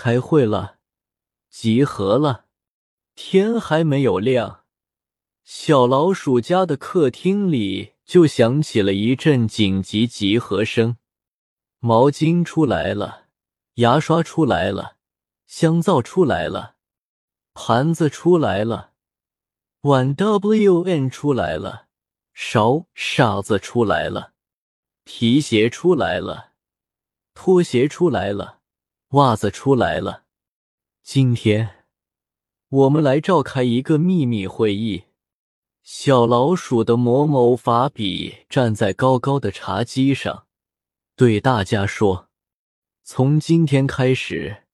开会了，集合了。天还没有亮，小老鼠家的客厅里就响起了一阵紧急集合声。毛巾出来了，牙刷出来了，香皂出来了，盘子出来了，碗 WN 出来了，勺勺子出来了，皮鞋出来了，拖鞋出来了，袜子出来了。今天我们来召开一个秘密会议。小老鼠的某某法比站在高高的茶几上，对大家说，从今天开始，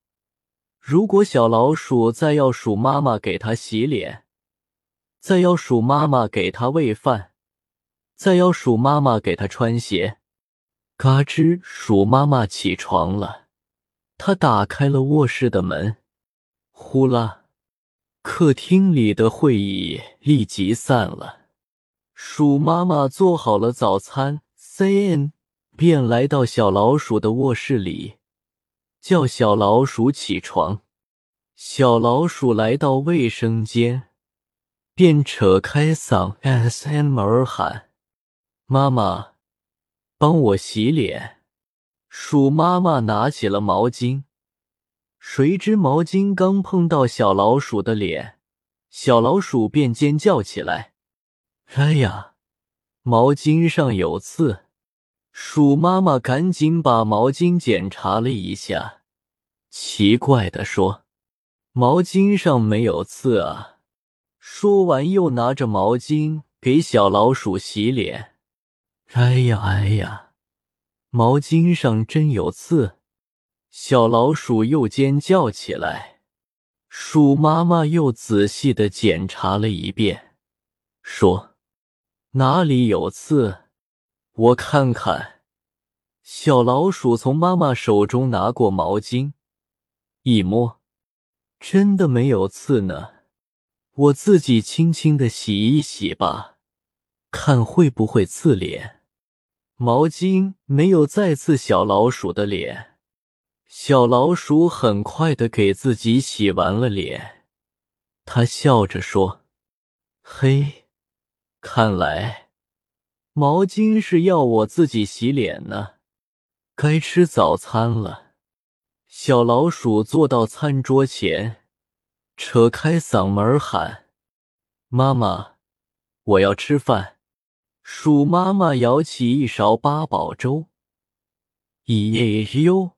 如果小老鼠再要鼠妈妈给它洗脸，再要鼠妈妈给它喂饭，再要鼠妈妈给它穿鞋。嘎吱，鼠妈妈起床了，她打开了卧室的门。呼啦，客厅里的会议立即散了。鼠妈妈做好了早餐 ，CN。便来到小老鼠的卧室里，叫小老鼠起床。小老鼠来到卫生间，便扯开嗓 SMR 喊，妈妈帮我洗脸。鼠妈妈拿起了毛巾，谁知毛巾刚碰到小老鼠的脸，小老鼠便尖叫起来，哎呀，毛巾上有刺。鼠妈妈赶紧把毛巾检查了一下，奇怪地说，毛巾上没有刺啊。说完又拿着毛巾给小老鼠洗脸，哎呀哎呀，毛巾上真有刺。小老鼠又尖叫起来。鼠妈妈又仔细地检查了一遍，说，哪里有刺？我看看。小老鼠从妈妈手中拿过毛巾，一摸，真的没有刺呢。我自己轻轻地洗一洗吧，看会不会刺脸。毛巾没有再刺小老鼠的脸。小老鼠很快地给自己洗完了脸，它笑着说，嘿，看来毛巾是要我自己洗脸呢。该吃早餐了。小老鼠坐到餐桌前，扯开嗓门喊，妈妈，我要吃饭。鼠妈妈舀起一勺八宝粥，咦耶哟，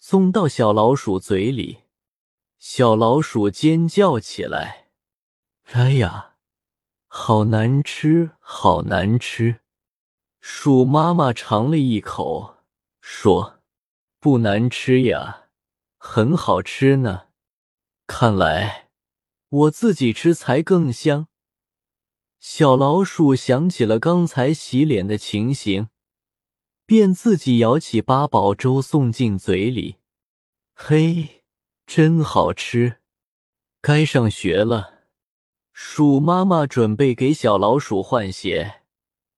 送到小老鼠嘴里。小老鼠尖叫起来，哎呀，好难吃，好难吃。鼠妈妈尝了一口，说，不难吃呀，很好吃呢。看来我自己吃才更香。小老鼠想起了刚才洗脸的情形，便自己舀起八宝粥送进嘴里。嘿，真好吃。该上学了。鼠妈妈准备给小老鼠换鞋，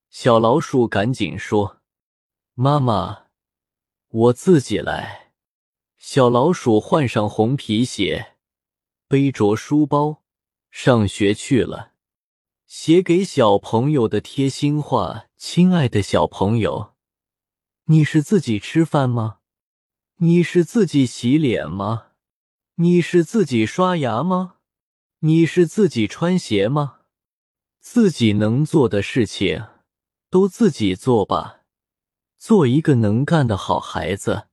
小老鼠赶紧说，妈妈，我自己来。小老鼠换上红皮鞋，背着书包上学去了。写给小朋友的贴心话，亲爱的小朋友，你是自己吃饭吗？你是自己洗脸吗？你是自己刷牙吗？你是自己穿鞋吗？自己能做的事情，都自己做吧，做一个能干的好孩子。